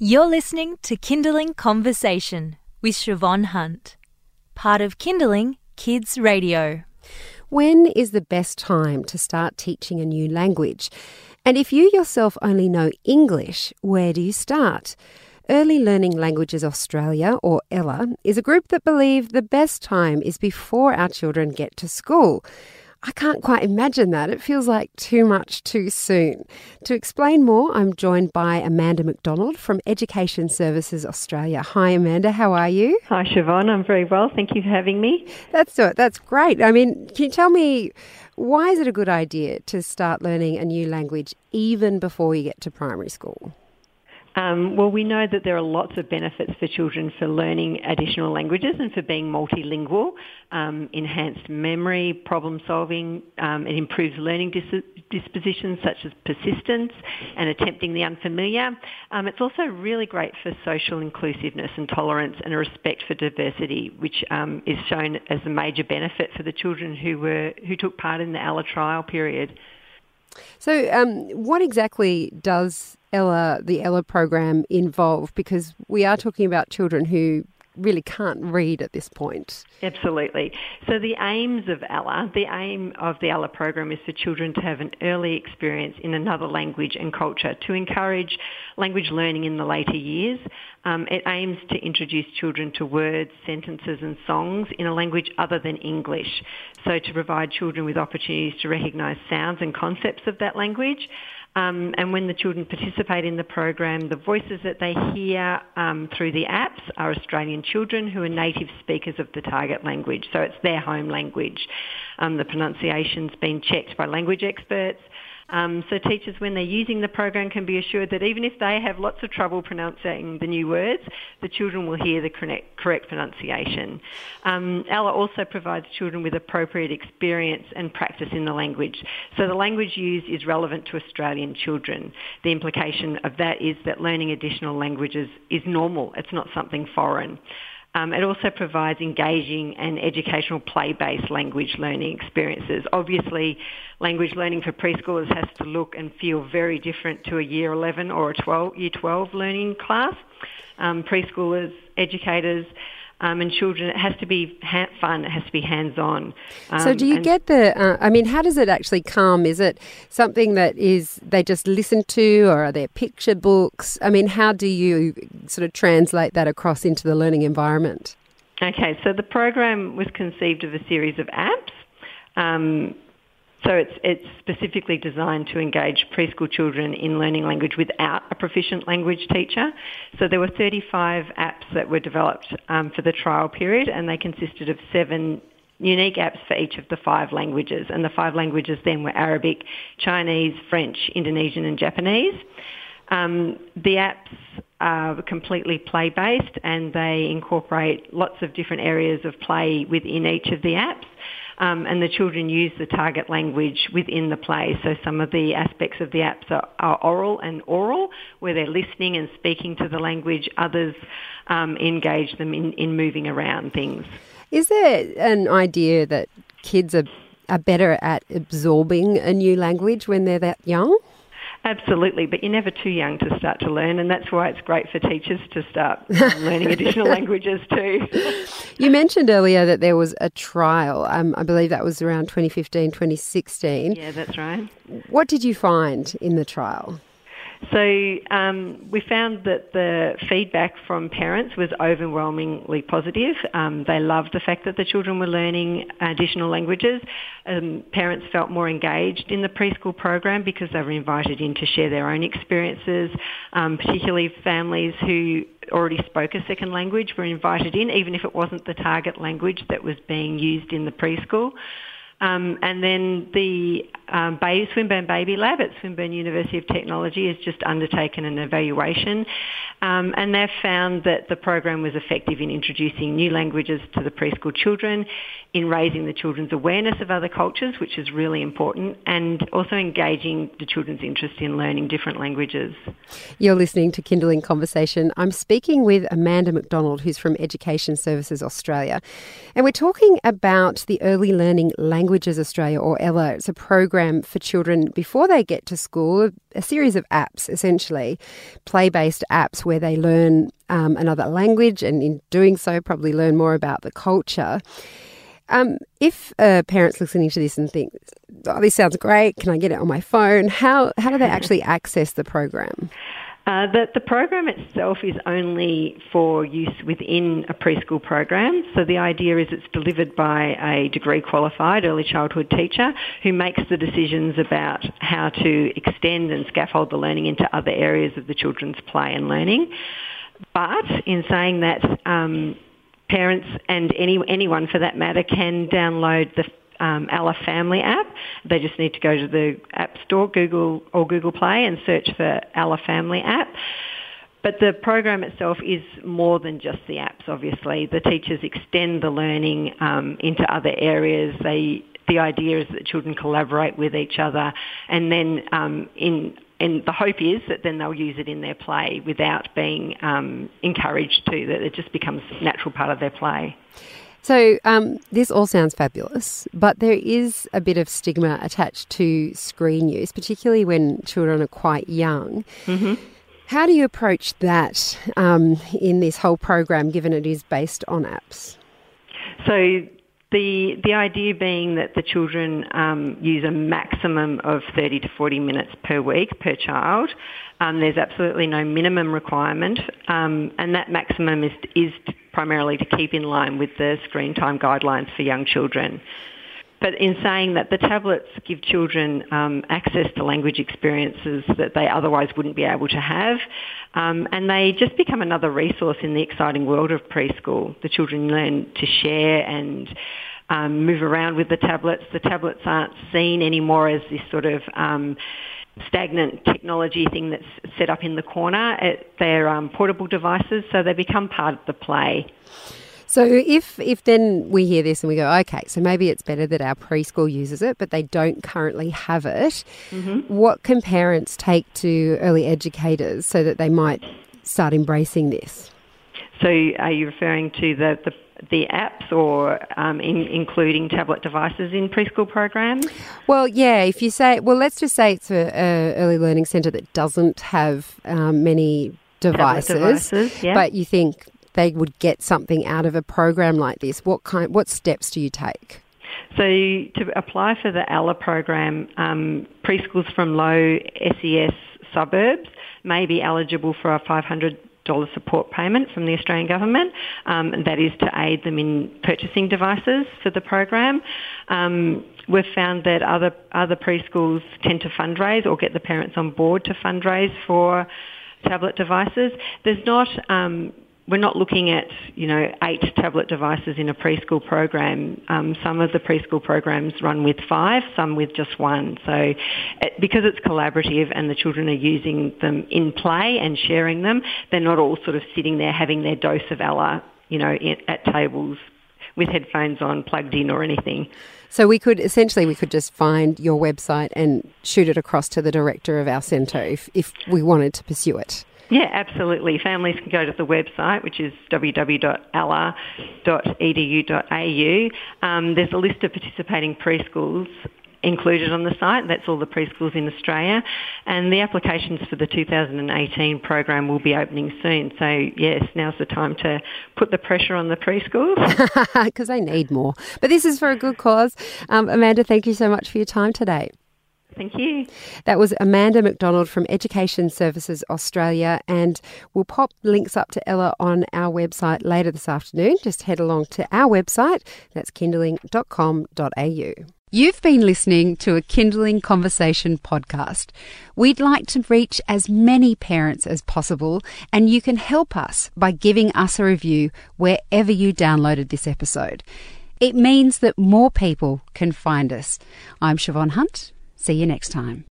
You're listening to Kindling Conversation with Siobhan Hunt, part of Kindling Kids Radio. When is the best time to start teaching a new language? And if you yourself only know English, where do you start? Early Learning Languages Australia, or ELLA, is a group that believe the best time is before our children get to school. I can't quite imagine that. It feels like too much too soon. To explain more, I'm joined by Amanda MacDonald from Education Services Australia. Hi, Amanda. How are you? Hi, Siobhan. I'm very well. Thank you for having me. That's great. I mean, can you tell me, why is it a good idea to start learning a new language even before you get to primary school? Well, we know that there are lots of benefits for children for learning additional languages and for being multilingual, enhanced memory, problem solving. It improves learning dispositions such as persistence and attempting the unfamiliar. It's also really great for social inclusiveness and tolerance and a respect for diversity, which is shown as a major benefit for the children who took part in the ELLA trial period. So what exactly does the ELLA program involve? Because we are talking about children who really can't read at this point. Absolutely. So the aim of the ELLA program is for children to have an early experience in another language and culture, to encourage language learning in the later years. It aims to introduce children to words, sentences and songs in a language other than English, so to provide children with opportunities to recognise sounds and concepts of that language. And when the children participate in the program, the voices that they hear through the apps are Australian children who are native speakers of the target language, so it's their home language. The pronunciation's been checked by language experts. So teachers, when they're using the program, can be assured that even if they have lots of trouble pronouncing the new words, the children will hear the correct pronunciation. ELLA also provides children with appropriate experience and practice in the language. So the language used is relevant to Australian children. The implication of that is that learning additional languages is normal. It's not something foreign. It also provides engaging and educational play-based language learning experiences. Obviously, language learning for preschoolers has to look and feel very different to a Year 11 or Year 12 learning class. Preschoolers, educators and children, it has to be fun, it has to be hands-on. So do you get the, how does it actually come? Is it something that is they just listen to, or are there picture books? I mean, how do you sort of translate that across into the learning environment? Okay, so the program was conceived of a series of apps. So it's specifically designed to engage preschool children in learning language without a proficient language teacher. So there were 35 apps that were developed for the trial period, and they consisted of 7 unique apps for each of the 5 languages. And the 5 languages then were Arabic, Chinese, French, Indonesian and Japanese. The apps are completely play-based, and they incorporate lots of different areas of play within each of the apps. And the children use the target language within the play. So some of the aspects of the apps are oral and oral, where they're listening and speaking to the language. Others engage them in moving around things. Is there an idea that kids are better at absorbing a new language when they're that young? Absolutely, but you're never too young to start to learn, and that's why it's great for teachers to start learning additional languages too. You mentioned earlier that there was a trial. I believe that was around 2015, 2016. Yeah, that's right. What did you find in the trial? So we found that the feedback from parents was overwhelmingly positive. They loved the fact that the children were learning additional languages. Parents felt more engaged in the preschool program because they were invited in to share their own experiences, particularly families who already spoke a second language were invited in, even if it wasn't the target language that was being used in the preschool. And then the Swinburne Baby Lab at Swinburne University of Technology has just undertaken an evaluation, and they've found that the program was effective in introducing new languages to the preschool children, in raising the children's awareness of other cultures, which is really important, and also engaging the children's interest in learning different languages. You're listening to Kindling Conversation. I'm speaking with Amanda MacDonald, who's from Education Services Australia, and we're talking about the early learning language Languages Australia, or ELA. It's a program for children before they get to school, a series of apps, essentially, play-based apps where they learn another language, and in doing so probably learn more about the culture. If parents listening to this and think, oh, this sounds great, can I get it on my phone? How do they actually access the program? The program itself is only for use within a preschool program. So the idea is it's delivered by a degree qualified early childhood teacher who makes the decisions about how to extend and scaffold the learning into other areas of the children's play and learning. But in saying that, parents and anyone for that matter can download the ELA Family app. They just need to go to the App Store, Google Play, and search for ELA Family app. But the program itself is more than just the apps, obviously. The teachers extend the learning into other areas. The idea is that children collaborate with each other, and then and the hope is that then they'll use it in their play without being encouraged to, that it just becomes a natural part of their play. So this all sounds fabulous, but there is a bit of stigma attached to screen use, particularly when children are quite young. Mm-hmm. How do you approach that in this whole program, given it is based on apps? So the idea being that the children use a maximum of 30 to 40 minutes per week per child. There's absolutely no minimum requirement, and that maximum is primarily to keep in line with the screen time guidelines for young children. But in saying that, the tablets give children access to language experiences that they otherwise wouldn't be able to have, and they just become another resource in the exciting world of preschool. The children learn to share and move around with the tablets. The tablets aren't seen anymore as this sort of stagnant technology thing that's set up in the corner. They're portable devices, so they become part of the play. So if then we hear this and we go, okay, so maybe it's better that our preschool uses it, but they don't currently have it, mm-hmm. What can parents take to early educators so that they might start embracing this? So are you referring to the apps or including tablet devices in preschool programs? Well, yeah, if you say, well, let's just say it's an early learning centre that doesn't have many devices yeah. But you think they would get something out of a program like this. What steps do you take? So to apply for the ELA program, preschools from low SES suburbs may be eligible for a $500 support payment from the Australian government, and that is to aid them in purchasing devices for the program. We've found that other preschools tend to fundraise or get the parents on board to fundraise for tablet devices. There's not... We're not looking at, 8 tablet devices in a preschool program. Some of the preschool programs run with 5, some with just 1. So because it's collaborative and the children are using them in play and sharing them, they're not all sort of sitting there having their dose of ELA, at tables with headphones on, plugged in or anything. So we could just find your website and shoot it across to the director of our centre if we wanted to pursue it. Yeah, absolutely. Families can go to the website, which is www.ela.edu.au. There's a list of participating preschools included on the site. That's all the preschools in Australia. And the applications for the 2018 program will be opening soon. So, yes, now's the time to put the pressure on the preschools. Because they need more. But this is for a good cause. Amanda, thank you so much for your time today. Thank you. That was Amanda MacDonald from Education Services Australia, and we'll pop links up to ELA on our website later this afternoon. Just head along to our website, that's kindling.com.au. You've been listening to a Kindling Conversation podcast. We'd like to reach as many parents as possible, and you can help us by giving us a review wherever you downloaded this episode. It means that more people can find us. I'm Siobhan Hunt. See you next time.